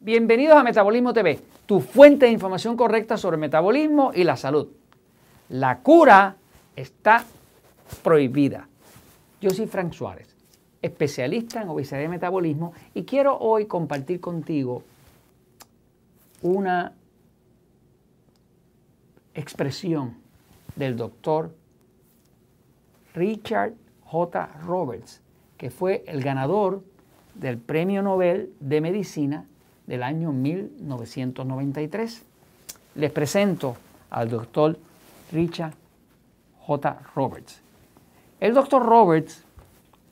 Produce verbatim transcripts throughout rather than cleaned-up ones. Bienvenidos a Metabolismo T V, tu fuente de información correcta sobre el metabolismo y la salud. La cura está prohibida. Yo soy Frank Suárez, especialista en obesidad y metabolismo, y quiero hoy compartir contigo una expresión del doctor Richard J. Roberts, que fue el ganador del Premio Nobel de Medicina del año mil novecientos noventa y tres. Les presento al doctor Richard J. Roberts. El doctor Roberts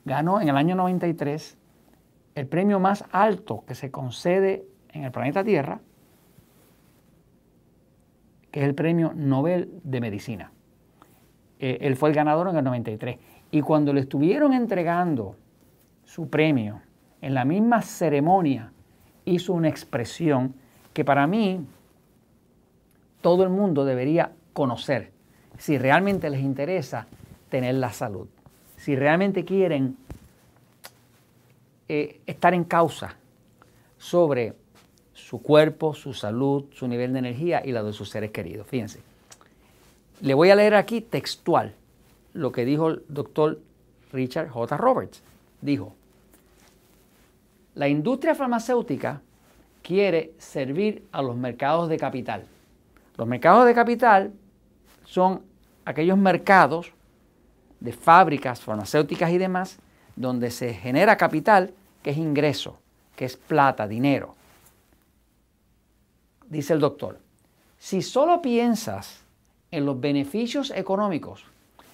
ganó en el año noventa y tres el premio más alto que se concede en el planeta Tierra, que es el Premio Nobel de Medicina. Eh, él fue el ganador en el noventa y tres. Y cuando le estuvieron entregando su premio, en la misma ceremonia hizo una expresión que para mí todo el mundo debería conocer si realmente les interesa tener la salud, si realmente quieren eh, estar en causa sobre su cuerpo, su salud, su nivel de energía y la de sus seres queridos. Fíjense, le voy a leer aquí textual lo que dijo el doctor Richard J. Roberts. Dijo: la industria farmacéutica quiere servir a los mercados de capital. Los mercados de capital son aquellos mercados de fábricas farmacéuticas y demás, donde se genera capital, que es ingreso, que es plata, dinero. Dice el doctor, si solo piensas en los beneficios económicos,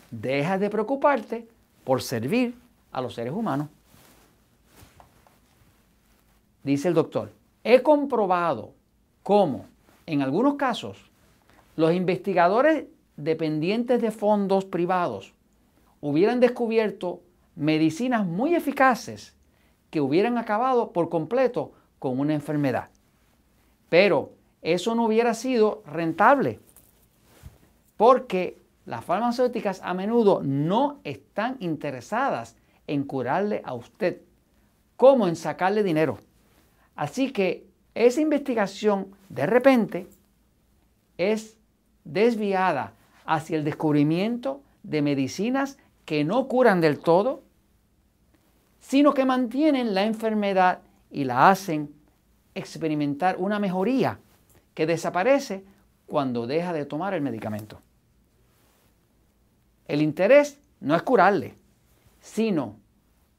dejas de preocuparte por servir a los seres humanos. Dice el doctor, he comprobado cómo en algunos casos los investigadores dependientes de fondos privados hubieran descubierto medicinas muy eficaces que hubieran acabado por completo con una enfermedad. Pero eso no hubiera sido rentable porque las farmacéuticas a menudo no están interesadas en curarle a usted, como en sacarle dinero. Así que esa investigación de repente es desviada hacia el descubrimiento de medicinas que no curan del todo, sino que mantienen la enfermedad y la hacen experimentar una mejoría que desaparece cuando deja de tomar el medicamento. El interés no es curarle, sino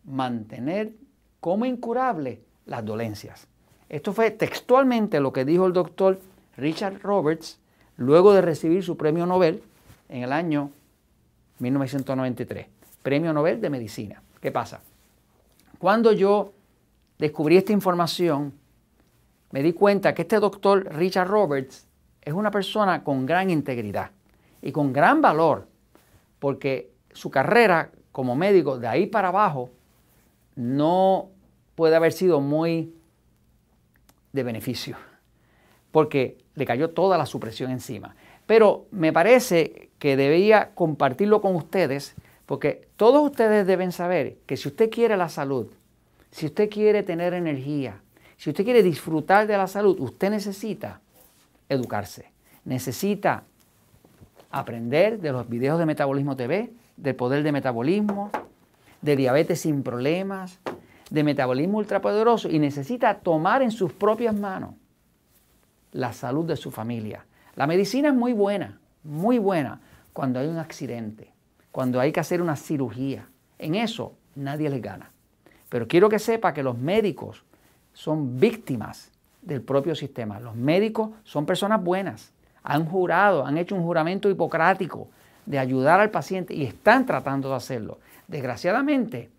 mantener como incurable las dolencias. Esto fue textualmente lo que dijo el doctor Richard Roberts luego de recibir su premio Nobel en el año mil novecientos noventa y tres, Premio Nobel de Medicina. ¿Qué pasa? Cuando yo descubrí esta información, me di cuenta que este doctor Richard Roberts es una persona con gran integridad y con gran valor, porque su carrera como médico de ahí para abajo no puede haber sido muy de beneficio, porque le cayó toda la supresión encima. Pero me parece que debería compartirlo con ustedes, porque todos ustedes deben saber que si usted quiere la salud, si usted quiere tener energía, si usted quiere disfrutar de la salud, usted necesita educarse, necesita aprender de los videos de Metabolismo T V, del poder de metabolismo, de diabetes sin problemas, de metabolismo ultrapoderoso, y necesita tomar en sus propias manos la salud de su familia. La medicina es muy buena, muy buena cuando hay un accidente, cuando hay que hacer una cirugía. En eso nadie les gana. Pero quiero que sepa que los médicos son víctimas del propio sistema. Los médicos son personas buenas, han jurado, han hecho un juramento hipocrático de ayudar al paciente y están tratando de hacerlo. Desgraciadamente,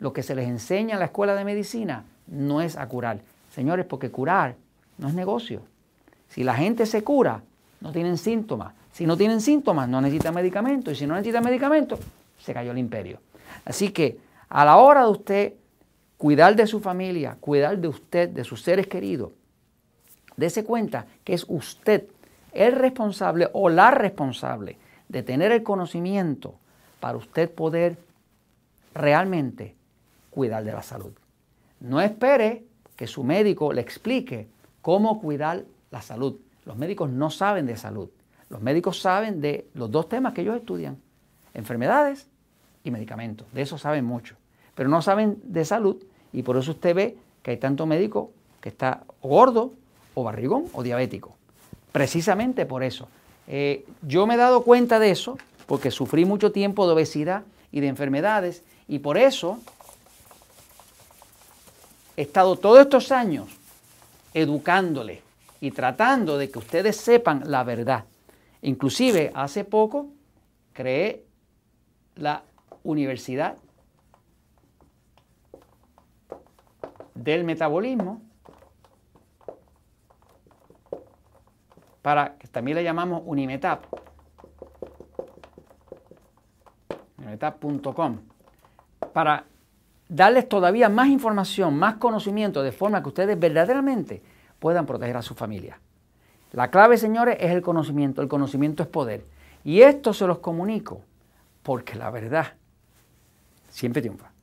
lo que se les enseña en la escuela de medicina no es a curar. Señores, porque curar no es negocio. Si la gente se cura, no tienen síntomas. Si no tienen síntomas, no necesitan medicamentos. Y si no necesitan medicamentos, se cayó el imperio. Así que a la hora de usted cuidar de su familia, cuidar de usted, de sus seres queridos, dése cuenta que es usted el responsable o la responsable de tener el conocimiento para usted poder realmente cuidar de la salud. No espere que su médico le explique cómo cuidar la salud. Los médicos no saben de salud. Los médicos saben de los dos temas que ellos estudian, enfermedades y medicamentos. De eso saben mucho, pero no saben de salud, y por eso usted ve que hay tanto médico que está o gordo o barrigón o diabético. Precisamente por eso. Eh, yo me he dado cuenta de eso porque sufrí mucho tiempo de obesidad y de enfermedades, y por eso he estado todos estos años educándole y tratando de que ustedes sepan la verdad. Inclusive hace poco creé la Universidad del Metabolismo, para que también le llamamos Unimetap, unimetap punto com, para darles todavía más información, más conocimiento, de forma que ustedes verdaderamente puedan proteger a su familia. La clave, señores, es el conocimiento. El conocimiento es poder. Y esto se los comunico porque la verdad siempre triunfa.